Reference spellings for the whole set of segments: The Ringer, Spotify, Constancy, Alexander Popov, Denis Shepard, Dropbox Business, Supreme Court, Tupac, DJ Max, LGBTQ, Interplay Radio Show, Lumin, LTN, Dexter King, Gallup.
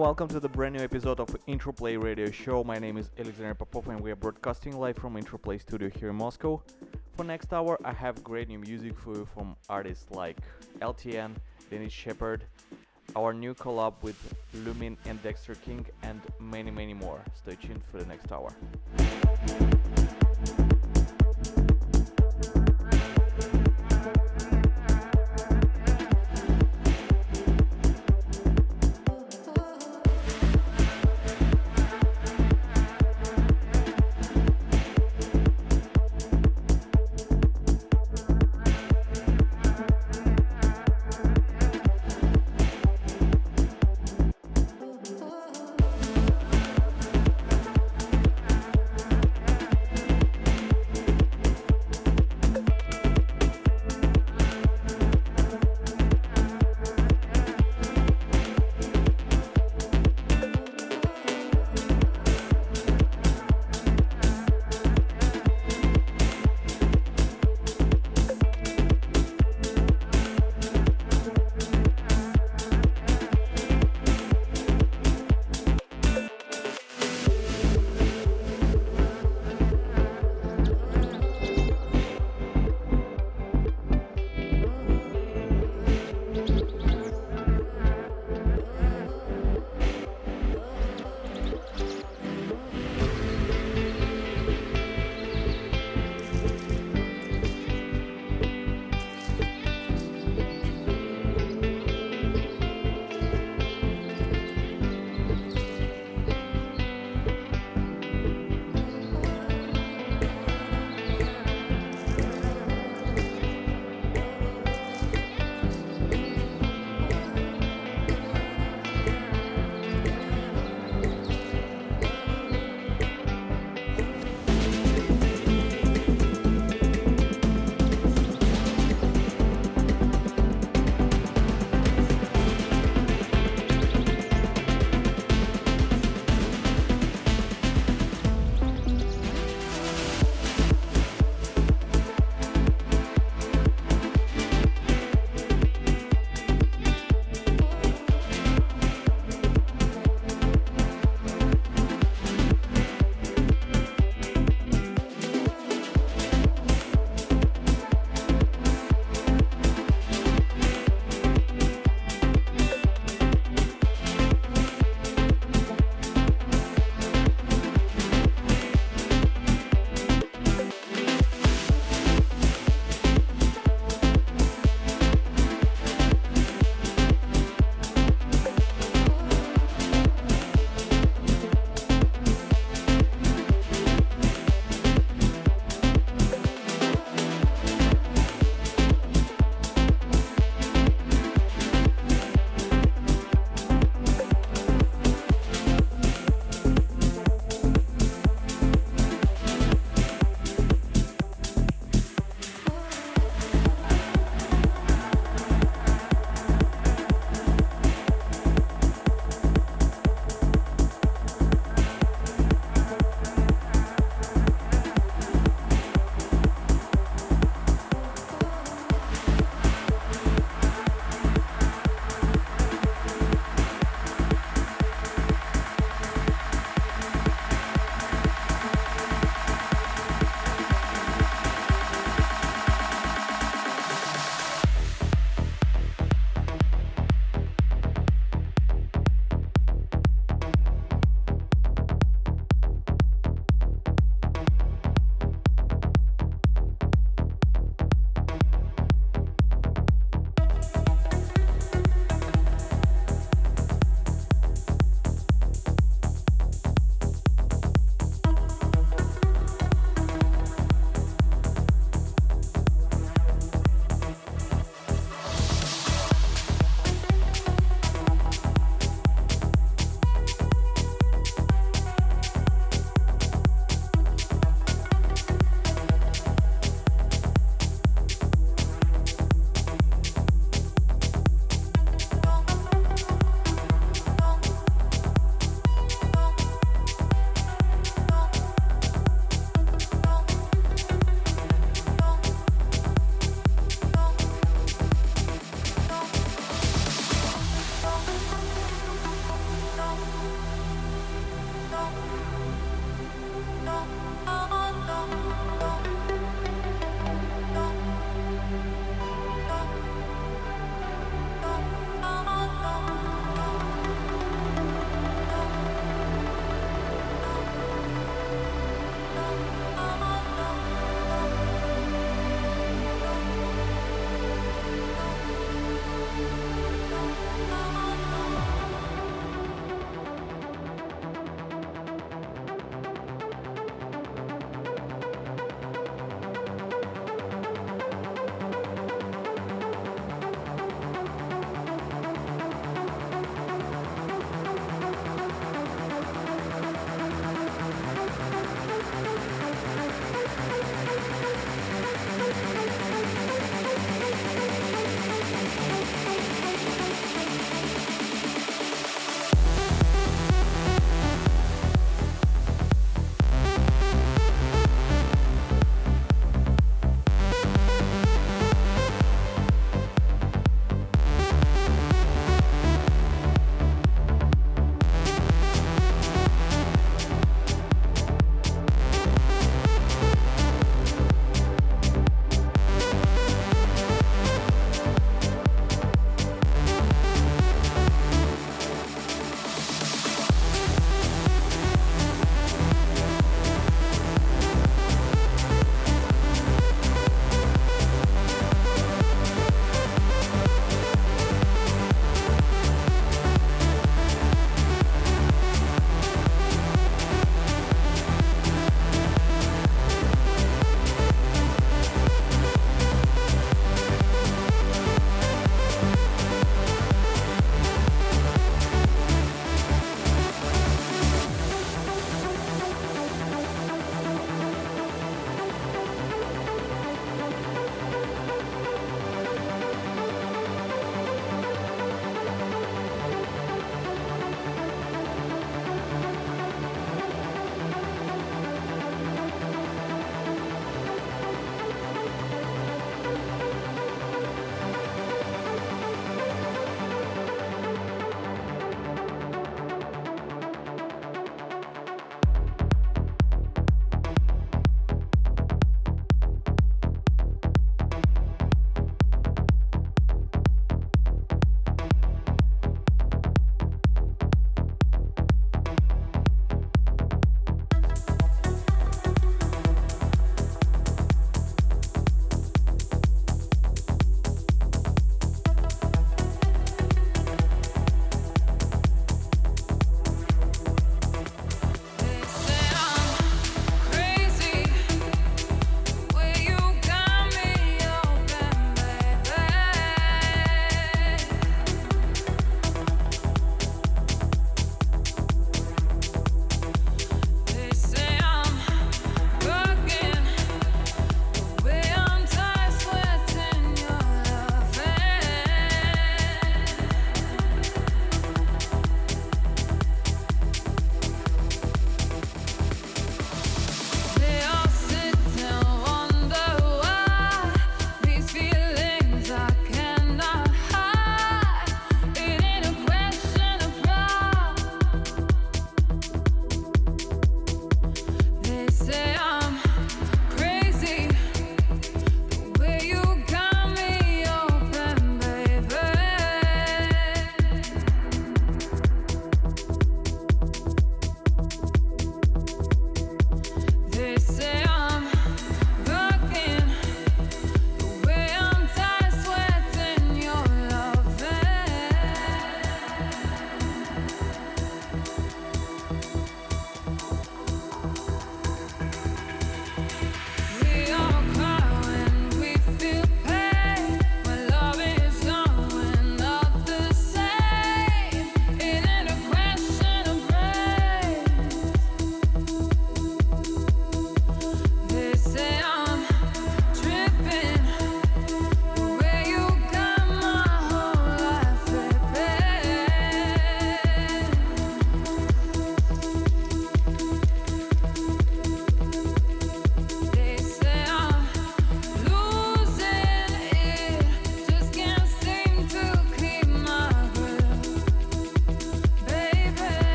Welcome to the brand new episode of Interplay Radio Show. My name is Alexander Popov and we are broadcasting live from Interplay Studio here in Moscow. For next hour I have great new music for you from artists like LTN, Denis Shepard, our new collab with Lumin and Dexter King, and many more. Stay tuned for the next hour.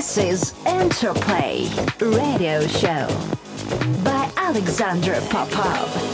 This is Interplay Radio Show by Alexander Popov.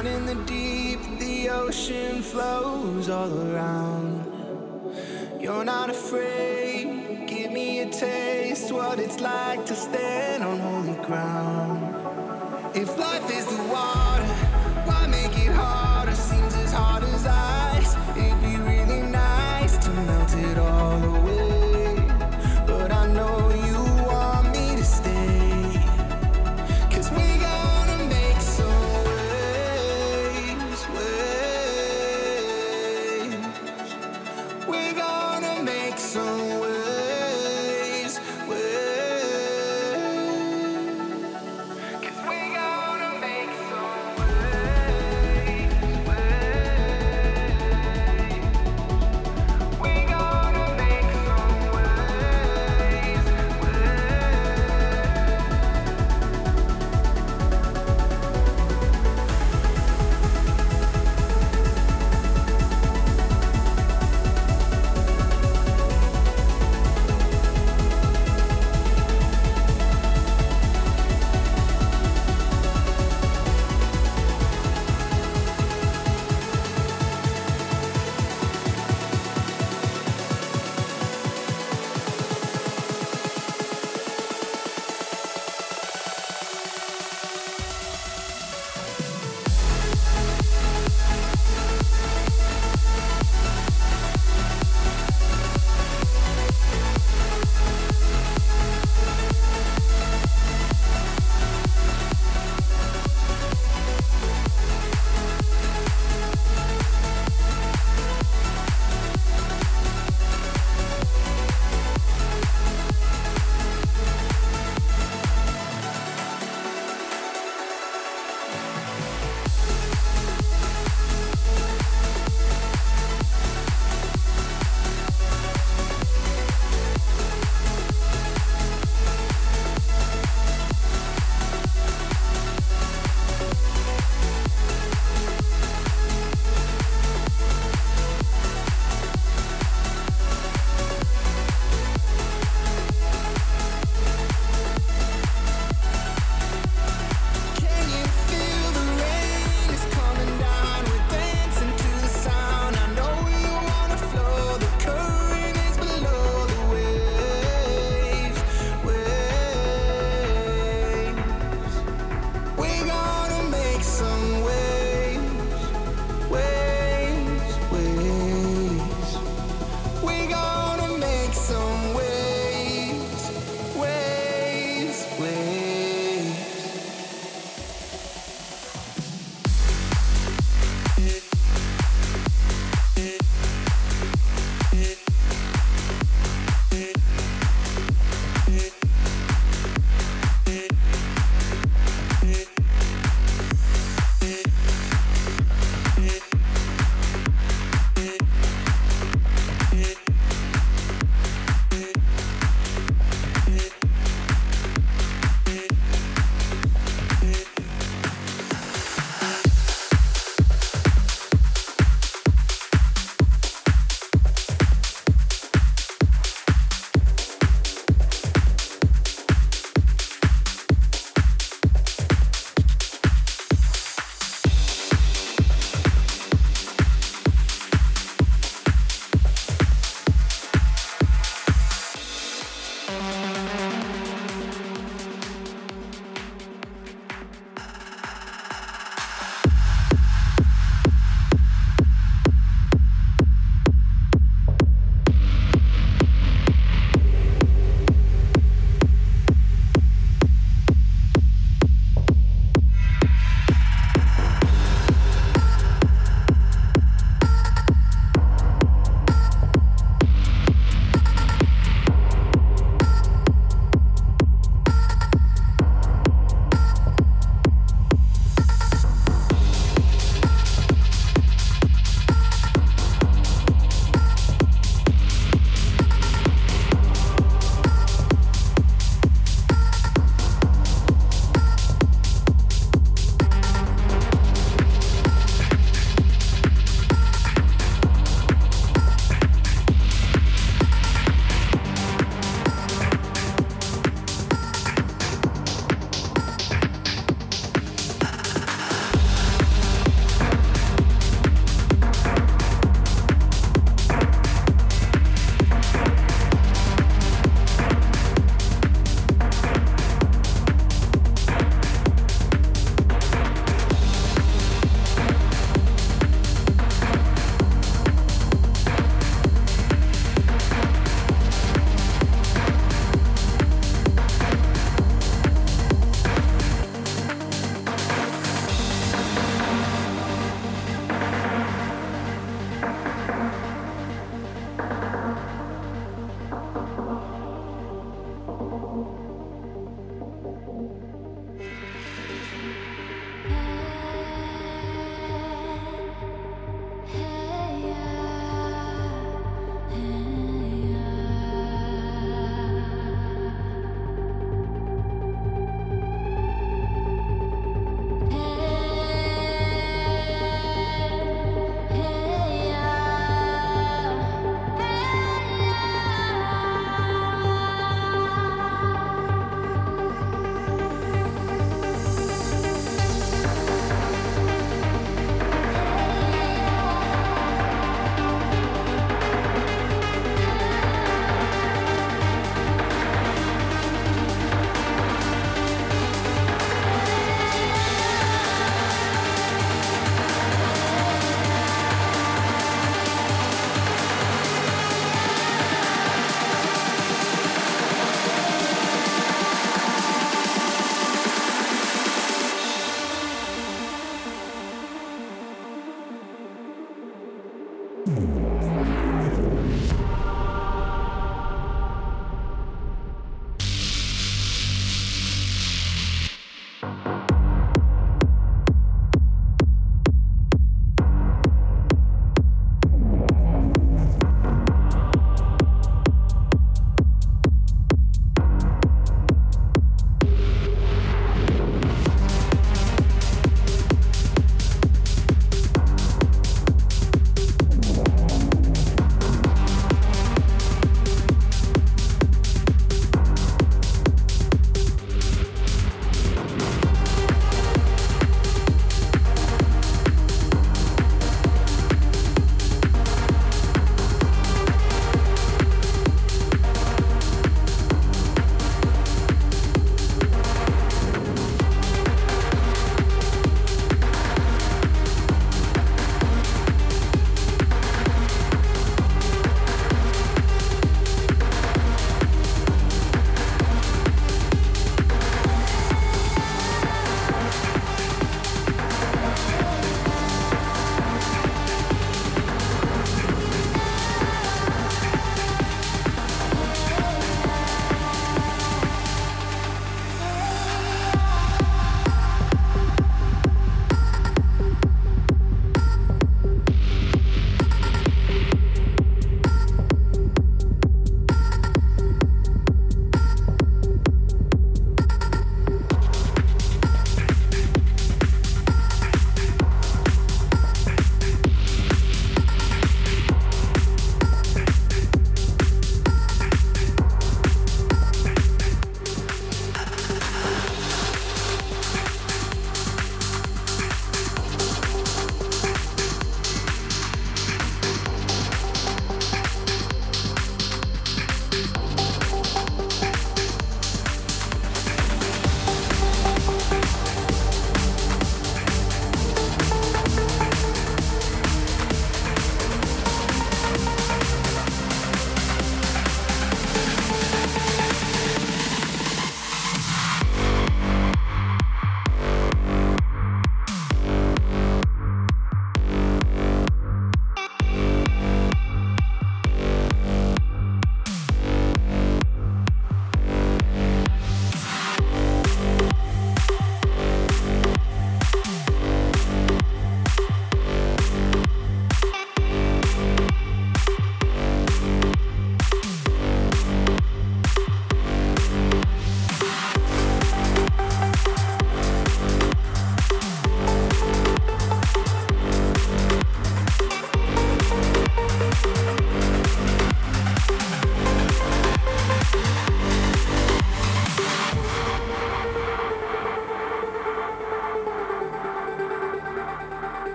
Down in the deep, the ocean flows all around. You're not afraid, give me a taste, what it's like to stand on holy ground. If life is the water, why make it harder? Seems as hard as ice, it'd be really nice to melt it all away. But I know you want me to stay, 'cause we gonna make some waves, waves. We're gonna make some waves, waves. 'Cause we gonna make some waves.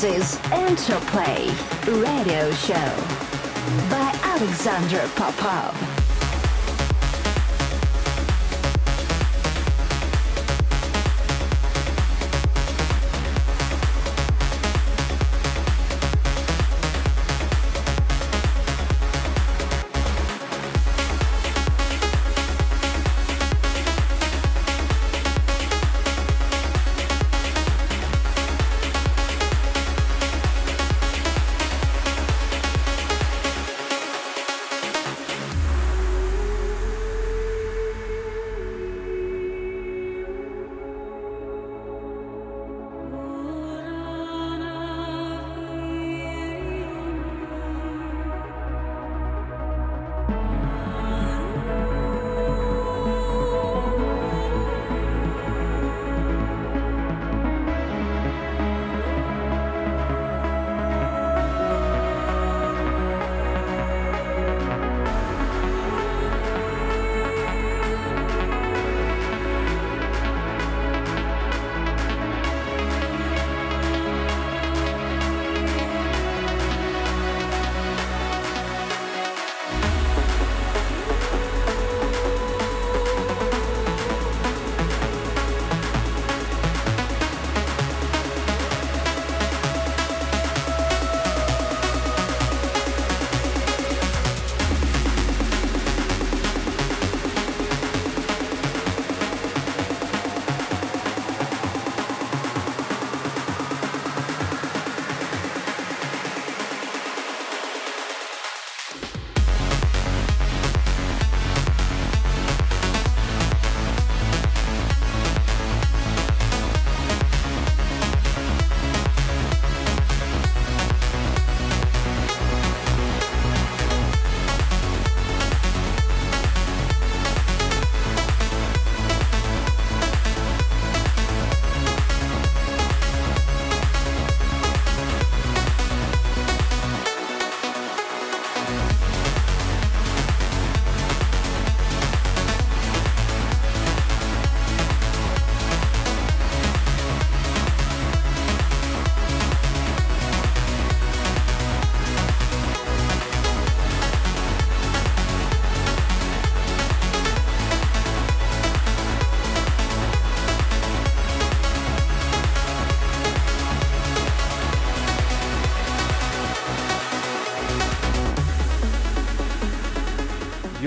This is Interplay Radio Show by Alexander Popov.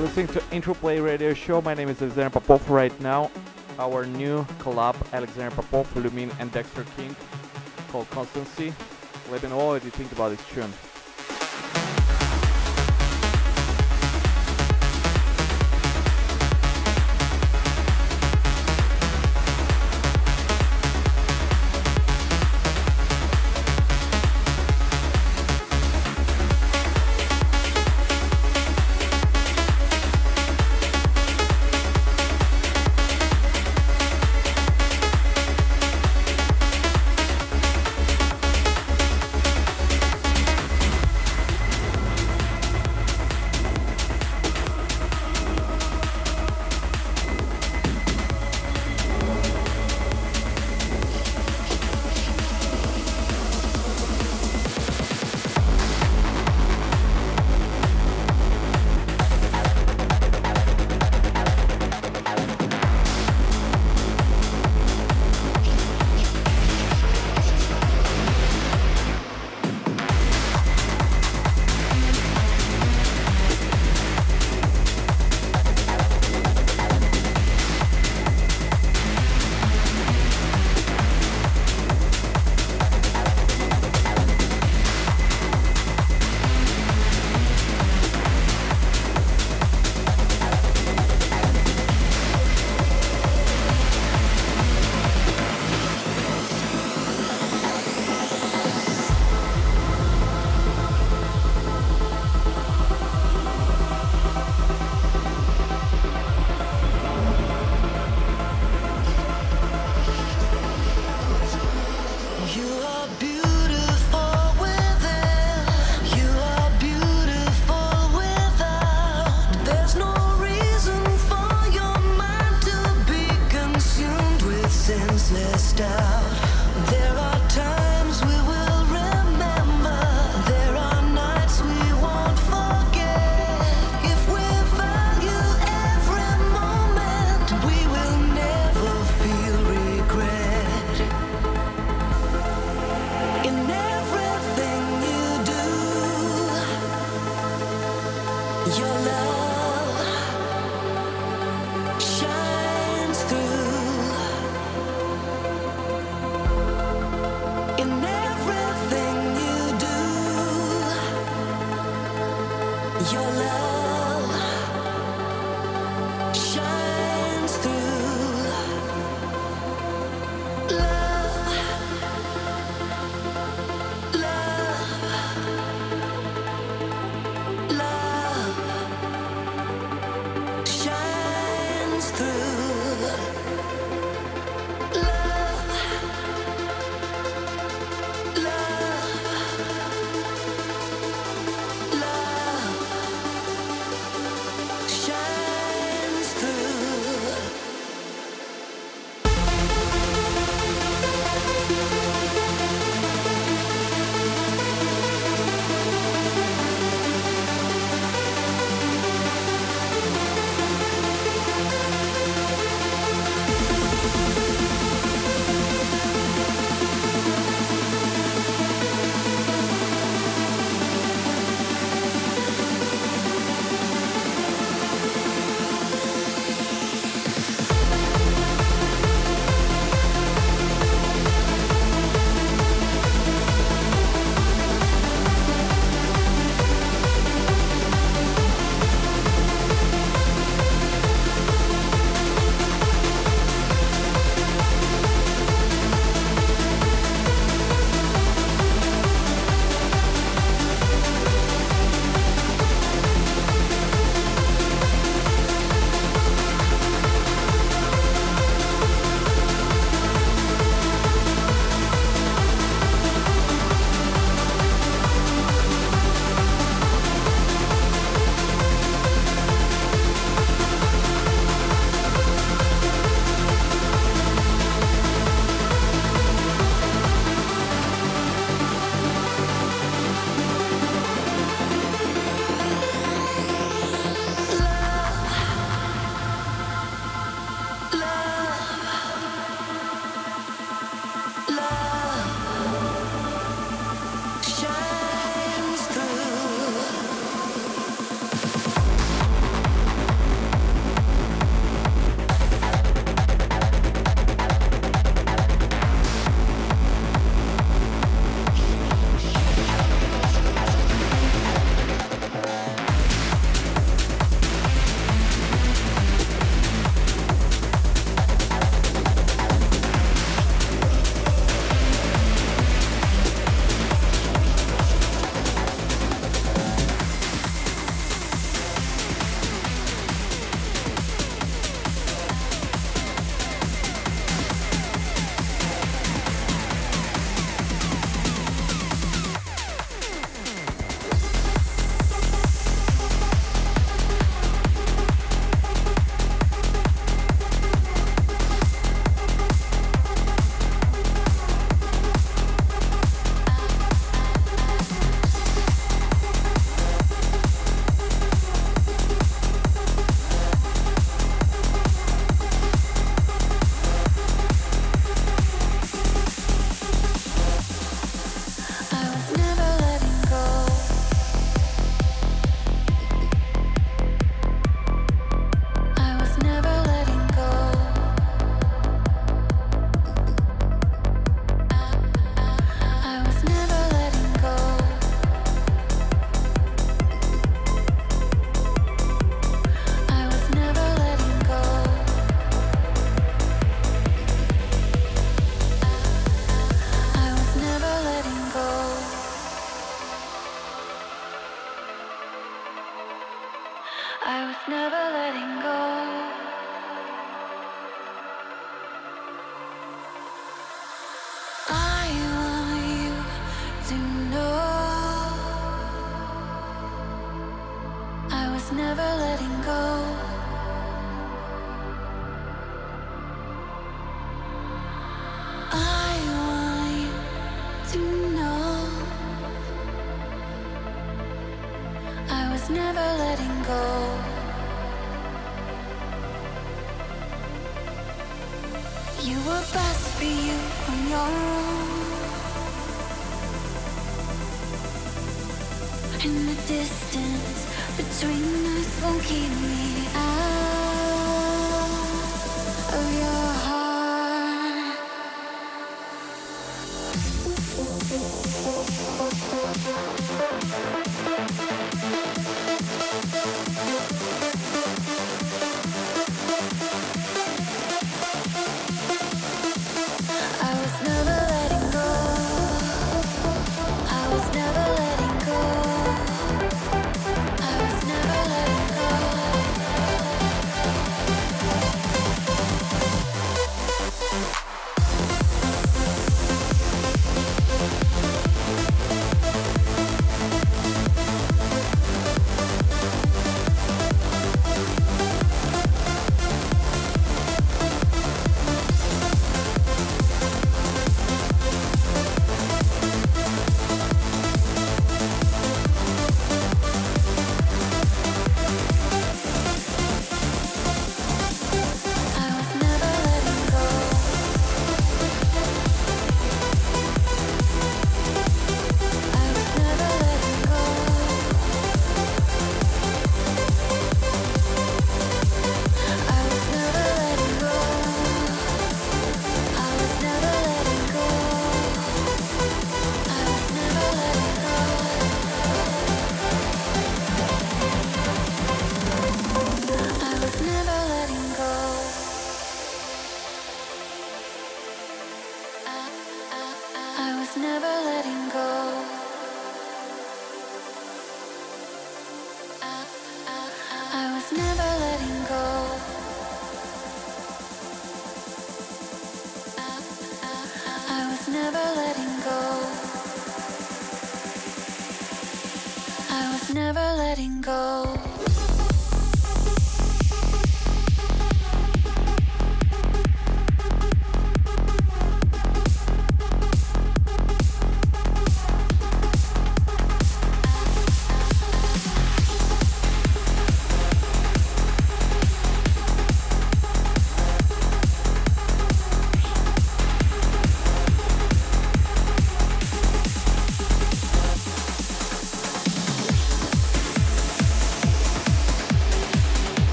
Listening to Interplay Radio Show. My name is Alexander Popov. Right now, our new collab, Alexander Popov, Lumin and Dexter King, called Constancy. Let me know what you think about this tune. In the distance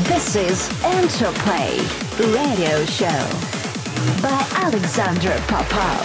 This is Interplay Radio Show by Alexander Popov.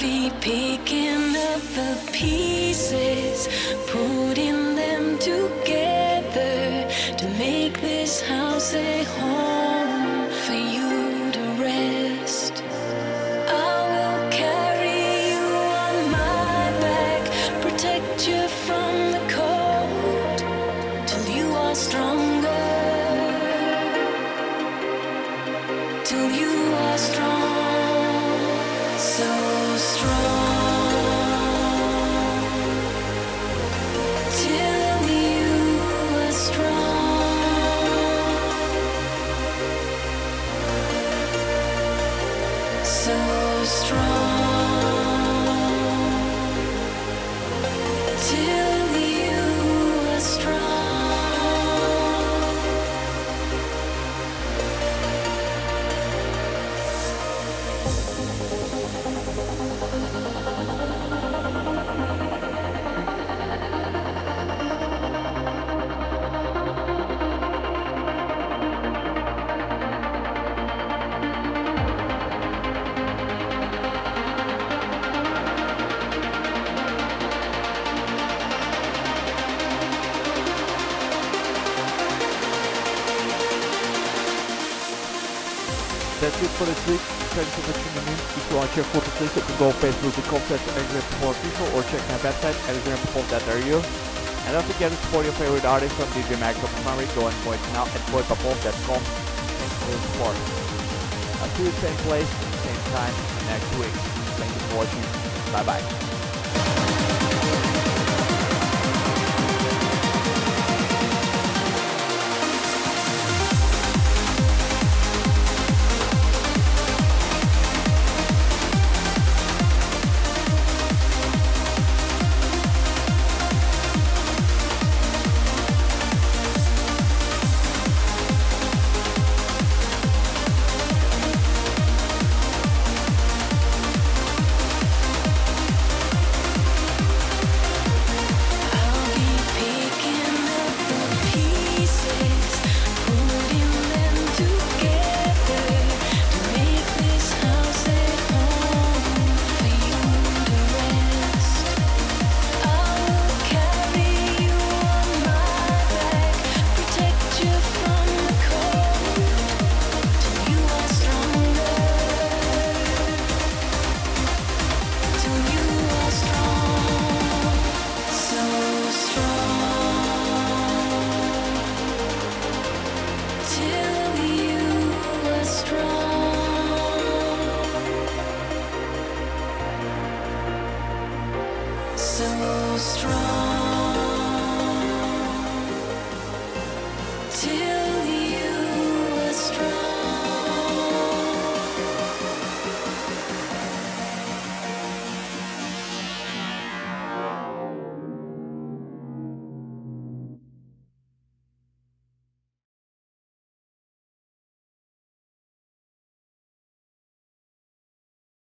be picking up the pieces, putting them together to make this house a home for you to rest. I will carry you on my back, protect you from the cold till you are stronger, till you are strong. So strong, till you are strong, so strong, till you are strong. That's it for this week. Thanks for tuning in. If you want to share photos, please you can go on Facebook.com/Alexander Popov official or check my website alexanderpopov.ru. And don't forget to support your favorite artists from DJ Max of America. Go and vote now at voitepopov.com. Thanks for your support. I'll see you same place, same time next week. Thank you for watching. Bye bye. So strong.